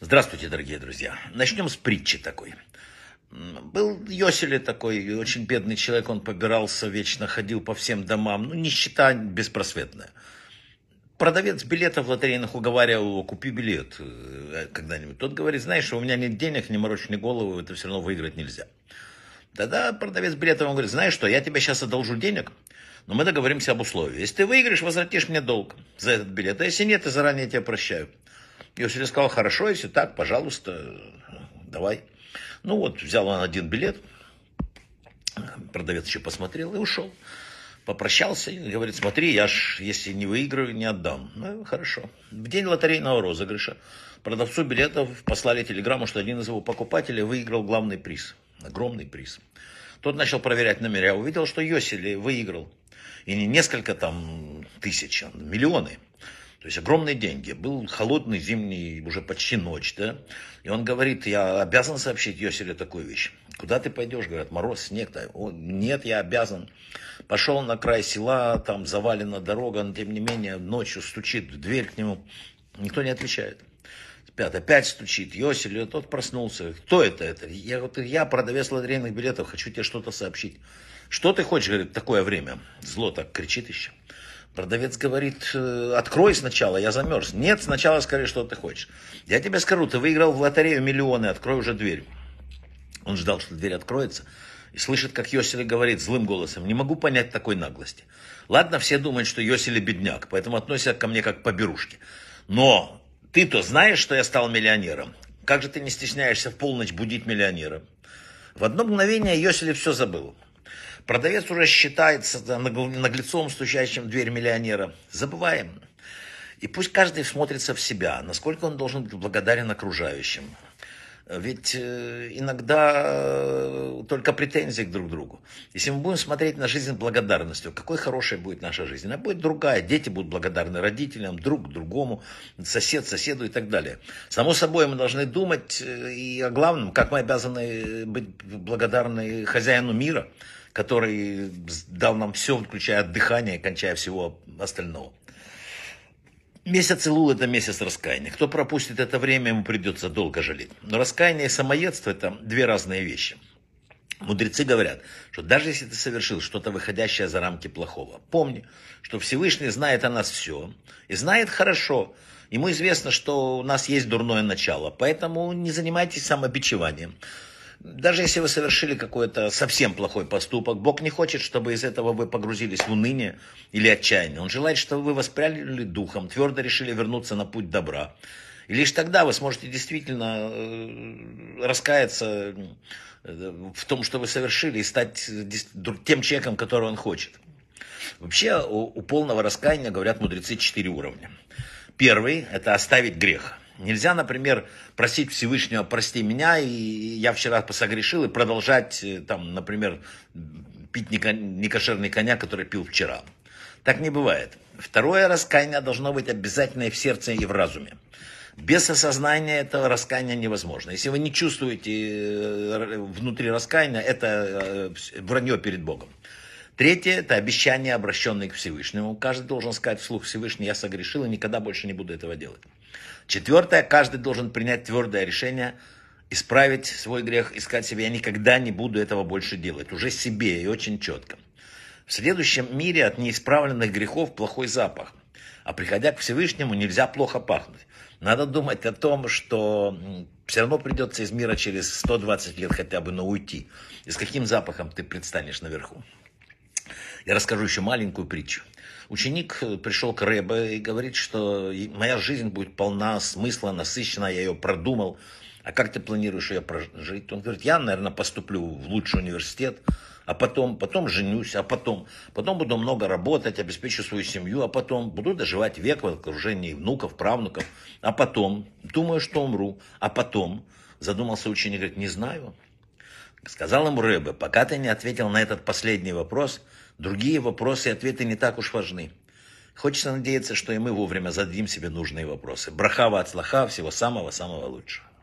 Здравствуйте, дорогие друзья. Начнем с притчи такой. Был Йосели такой, очень бедный человек, он побирался, вечно ходил по всем домам. Ну, нищета беспросветная. Продавец билетов лотерейных уговаривал его: купи билет когда-нибудь. Тот говорит: знаешь, у меня нет денег, не морочь мне голову, это все равно выиграть нельзя. Тогда продавец билетов, он говорит: знаешь что, я тебе сейчас одолжу денег, но мы договоримся об условии. Если ты выиграешь, возвратишь мне долг за этот билет, а если нет, я заранее тебя прощаю. Йосели сказал: хорошо, если так, пожалуйста, давай. Ну вот, взял он один билет, продавец еще посмотрел и ушел. Попрощался и говорит: смотри, я ж, если не выиграю, не отдам. Ну, хорошо. В день лотерейного розыгрыша продавцу билетов послали телеграмму, что один из его покупателей выиграл главный приз. Огромный приз. Тот начал проверять номера, увидел, что Йосели выиграл. И не несколько там тысяч, а миллионы. То есть огромные деньги. Был холодный зимний, уже почти ночь, да. И он говорит: я обязан сообщить Йосели такую вещь. Куда ты пойдешь? Говорят: мороз, снег. Нет, я обязан. Пошел на край села, там завалена дорога, но тем не менее ночью стучит в дверь к нему. Никто не отвечает. Спят, опять стучит. Йосели, тот проснулся. Кто это? Я продавец лотерейных билетов, хочу тебе что-то сообщить. Что ты хочешь? Говорит, такое время. Зло так кричит еще. Продавец говорит: открой сначала, я замерз. Нет, сначала скажи, что ты хочешь. Я тебе скажу, ты выиграл в лотерею миллионы, открой уже дверь. Он ждал, что дверь откроется, и слышит, как Йосели говорит злым голосом: не могу понять такой наглости. Ладно, все думают, что Йосели бедняк, поэтому относятся ко мне как к поберушке. Но ты-то знаешь, что я стал миллионером. Как же ты не стесняешься в полночь будить миллионера? В одно мгновение Йосели все забыл. Продавец уже считается наглецом, стучащим в дверь миллионера. Забываем. И пусть каждый смотрится в себя, насколько он должен быть благодарен окружающим. Ведь иногда только претензии друг к другу. Если мы будем смотреть на жизнь благодарностью, какой хорошей будет наша жизнь? Она будет другая. Дети будут благодарны родителям, друг другому, сосед соседу и так далее. Само собой, мы должны думать и о главном, как мы обязаны быть благодарны хозяину мира, который дал нам все, включая дыхание, кончая всего остального. Месяц Элул – это месяц раскаяния. Кто пропустит это время, ему придется долго жалеть. Но раскаяние и самоедство – это две разные вещи. Мудрецы говорят, что даже если ты совершил что-то, выходящее за рамки плохого, помни, что Всевышний знает о нас все и знает хорошо. Ему известно, что у нас есть дурное начало, поэтому не занимайтесь самобичеванием. Даже если вы совершили какой-то совсем плохой поступок, Бог не хочет, чтобы из этого вы погрузились в уныние или отчаяние. Он желает, чтобы вы воспряли духом, твердо решили вернуться на путь добра. И лишь тогда вы сможете действительно раскаяться в том, что вы совершили, и стать тем человеком, которого он хочет. Вообще, у полного раскаяния, говорят мудрецы, 4 уровня. Первый – это оставить грех. Нельзя, например, просить Всевышнего: прости меня, и я вчера согрешил, и продолжать, там, например, пить некошерный коньяк, который пил вчера. Так не бывает. Второе раскаяние должно быть обязательно и в сердце, и в разуме. Без осознания этого раскаяния невозможно. Если вы не чувствуете внутри раскаяния, это вранье перед Богом. Третье – это обещание, обращенное к Всевышнему. Каждый должен сказать вслух: Всевышний, я согрешил и никогда больше не буду этого делать. Четвертое – каждый должен принять твердое решение, исправить свой грех и сказать себе: я никогда не буду этого больше делать. Уже себе и очень четко. В следующем мире от неисправленных грехов плохой запах. А приходя к Всевышнему, нельзя плохо пахнуть. Надо думать о том, что все равно придется из мира через 120 лет хотя бы, но уйти. И с каким запахом ты предстанешь наверху? Я расскажу еще маленькую притчу. Ученик пришел к Рэбе и говорит, что моя жизнь будет полна смысла, насыщена, я ее продумал. А как ты планируешь ее прожить? Он говорит: я, наверное, поступлю в лучший университет, а потом женюсь, а потом буду много работать, обеспечу свою семью, а потом буду доживать век в окружении внуков, правнуков, а потом думаю, что умру, а потом задумался ученик, говорит: не знаю. Сказал ему Рэбе: пока ты не ответил на этот последний вопрос, другие вопросы и ответы не так уж важны. Хочется надеяться, что и мы вовремя зададим себе нужные вопросы. Браха ве ацлаха, всего самого-самого лучшего.